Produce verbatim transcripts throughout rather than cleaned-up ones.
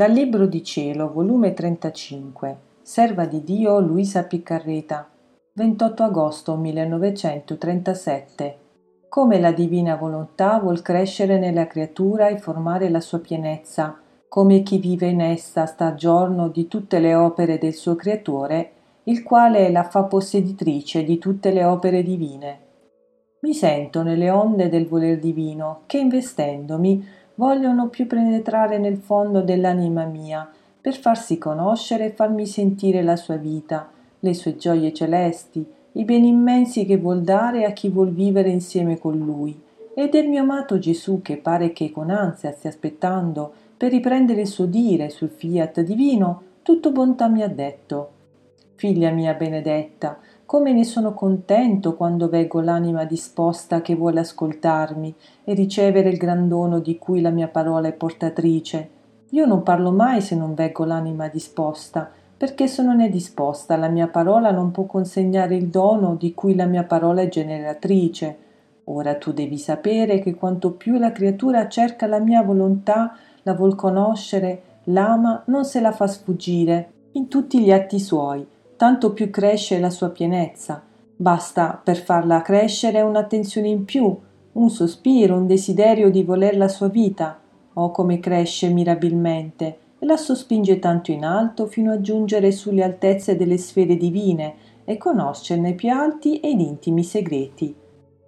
Dal Libro di Cielo, volume trentacinque, Serva di Dio Luisa Piccarreta, ventotto agosto millenovecentotrentasette. Come la divina volontà vuol crescere nella creatura e formare la sua pienezza, come chi vive in essa sta a giorno di tutte le opere del suo creatore, il quale la fa posseditrice di tutte le opere divine. Mi sento nelle onde del voler divino, che investendomi vogliono più penetrare nel fondo dell'anima mia, per farsi conoscere e farmi sentire la sua vita, le sue gioie celesti, i beni immensi che vuol dare a chi vuol vivere insieme con lui, e del mio amato Gesù che pare che con ansia stia aspettando per riprendere il suo dire sul Fiat Divino, tutto bontà mi ha detto. Figlia mia benedetta, come ne sono contento quando veggo l'anima disposta che vuole ascoltarmi e ricevere il gran dono di cui la mia parola è portatrice. Io non parlo mai se non veggo l'anima disposta, perché se non è disposta la mia parola non può consegnare il dono di cui la mia parola è generatrice. Ora tu devi sapere che quanto più la creatura cerca la mia volontà, la vuol conoscere, l'ama, non se la fa sfuggire in tutti gli atti suoi, tanto più cresce la sua pienezza. Basta per farla crescere un'attenzione in più, un sospiro, un desiderio di voler la sua vita. Oh, come cresce mirabilmente, e la sospinge tanto in alto fino a giungere sulle altezze delle sfere divine e conoscerne i più alti ed intimi segreti.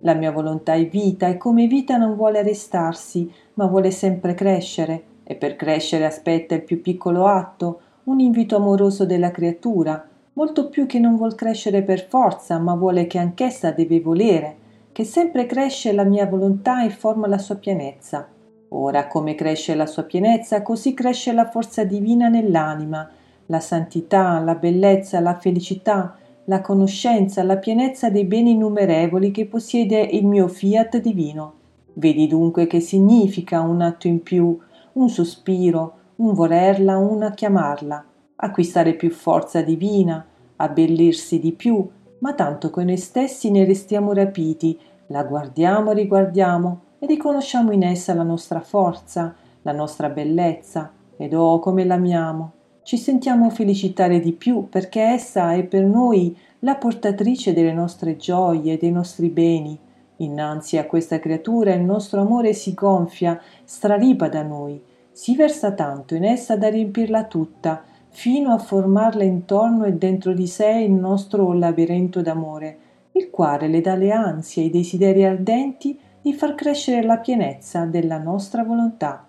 La mia volontà è vita e come vita non vuole restarsi, ma vuole sempre crescere, e per crescere aspetta il più piccolo atto, un invito amoroso della creatura, molto più che non vuol crescere per forza, ma vuole che anch'essa deve volere, che sempre cresce la mia volontà e forma la sua pienezza. Ora, come cresce la sua pienezza, così cresce la forza divina nell'anima, la santità, la bellezza, la felicità, la conoscenza, la pienezza dei beni innumerevoli che possiede il mio Fiat Divino. Vedi dunque che significa un atto in più, un sospiro, un volerla, una chiamarla. Acquistare più forza divina, abbellirsi di più, ma tanto che noi stessi ne restiamo rapiti, la guardiamo e riguardiamo e riconosciamo in essa la nostra forza, la nostra bellezza, ed oh come l'amiamo! Ci sentiamo felicitare di più perché essa è per noi la portatrice delle nostre gioie e dei nostri beni. Innanzi a questa creatura il nostro amore si gonfia, straripa da noi, si versa tanto in essa da riempirla tutta, fino a formarle intorno e dentro di sé il nostro labirinto d'amore, il quale le dà le ansie e i desideri ardenti di far crescere la pienezza della nostra volontà.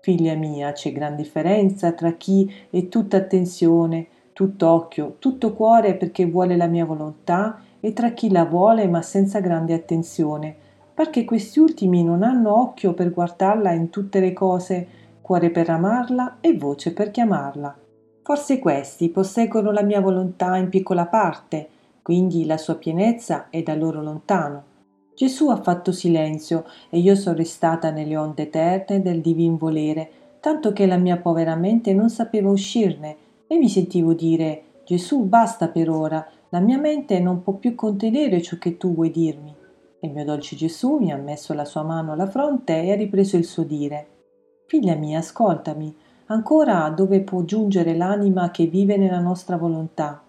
Figlia mia, c'è gran differenza tra chi è tutta attenzione, tutto occhio, tutto cuore perché vuole la mia volontà e tra chi la vuole ma senza grande attenzione, perché questi ultimi non hanno occhio per guardarla in tutte le cose, cuore per amarla e voce per chiamarla. Forse questi posseggono la mia volontà in piccola parte, quindi la sua pienezza è da loro lontano. Gesù ha fatto silenzio e io sono restata nelle onde eterne del divin volere, tanto che la mia povera mente non sapeva uscirne e mi sentivo dire: Gesù, basta per ora, la mia mente non può più contenere ciò che tu vuoi dirmi. E il mio dolce Gesù mi ha messo la sua mano alla fronte e ha ripreso il suo dire: Figlia mia, ascoltami. Ancora dove può giungere l'anima che vive nella nostra volontà.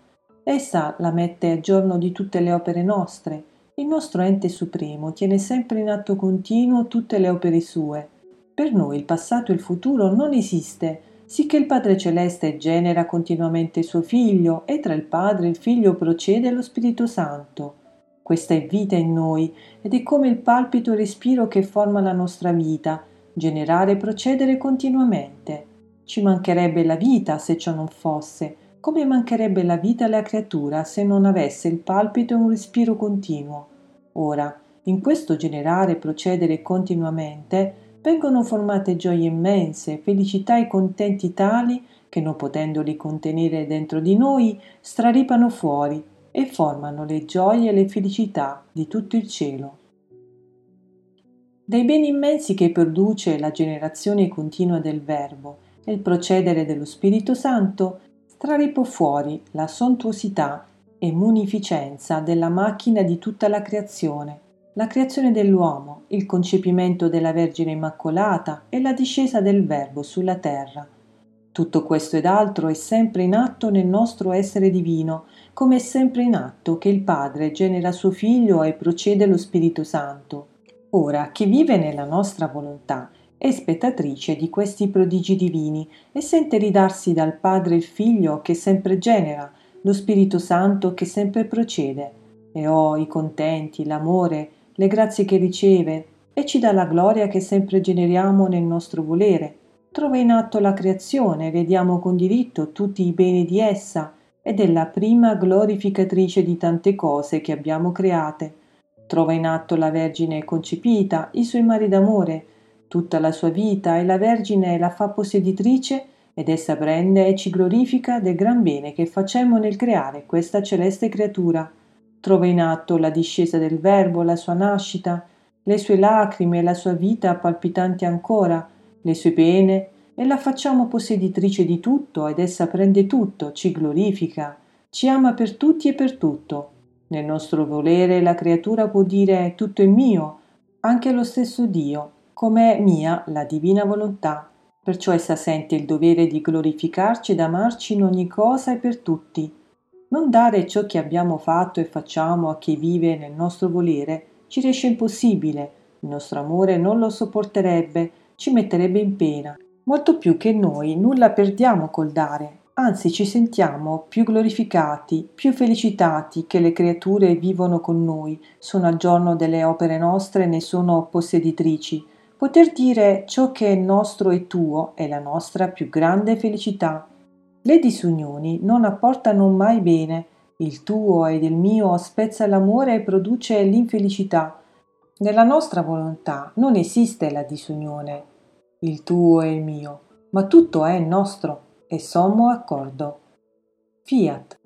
Essa la mette a giorno di tutte le opere nostre. Il nostro ente supremo tiene sempre in atto continuo tutte le opere sue. Per noi il passato e il futuro non esiste, sicché il Padre Celeste genera continuamente il suo Figlio e tra il Padre e il Figlio procede lo Spirito Santo. Questa è vita in noi ed è come il palpito e respiro che forma la nostra vita, generare e procedere continuamente. Ci mancherebbe la vita se ciò non fosse, come mancherebbe la vita alla creatura se non avesse il palpito e un respiro continuo. Ora, in questo generare e procedere continuamente, vengono formate gioie immense, felicità e contenti tali che, non potendoli contenere dentro di noi, straripano fuori e formano le gioie e le felicità di tutto il cielo. Dei beni immensi che produce la generazione continua del Verbo, e il procedere dello Spirito Santo straripò fuori la sontuosità e munificenza della macchina di tutta la creazione, la creazione dell'uomo, il concepimento della Vergine Immacolata e la discesa del Verbo sulla terra. Tutto questo ed altro è sempre in atto nel nostro essere divino, come è sempre in atto che il Padre genera suo Figlio e procede lo Spirito Santo. Ora, chi vive nella nostra volontà è spettatrice di questi prodigi divini e sente ridarsi dal Padre il Figlio che sempre genera, lo Spirito Santo che sempre procede. E oh, i contenti, l'amore, le grazie che riceve, e ci dà la gloria che sempre generiamo nel nostro volere. Trova in atto la creazione, vediamo con diritto tutti i beni di essa, ed è la prima glorificatrice di tante cose che abbiamo create. Trova in atto la Vergine concepita, i suoi mari d'amore, tutta la sua vita, e la Vergine la fa posseditrice, ed essa prende e ci glorifica del gran bene che facemmo nel creare questa celeste creatura. Trova in atto la discesa del Verbo, la sua nascita, le sue lacrime, la sua vita palpitante ancora, le sue pene, e la facciamo posseditrice di tutto, ed essa prende tutto, ci glorifica, ci ama per tutti e per tutto. Nel nostro volere la creatura può dire tutto è mio, anche lo stesso Dio, come è mia la divina volontà. Perciò essa sente il dovere di glorificarci ed amarci in ogni cosa e per tutti. Non dare ciò che abbiamo fatto e facciamo a chi vive nel nostro volere ci riesce impossibile, il nostro amore non lo sopporterebbe, ci metterebbe in pena. Molto più che noi nulla perdiamo col dare, anzi ci sentiamo più glorificati, più felicitati che le creature vivono con noi, sono al giorno delle opere nostre, ne sono posseditrici. Poter dire ciò che è nostro e tuo è la nostra più grande felicità. Le disunioni non apportano mai bene, il tuo ed il mio spezza l'amore e produce l'infelicità. Nella nostra volontà non esiste la disunione, il tuo e il mio, ma tutto è nostro e sommo accordo. Fiat.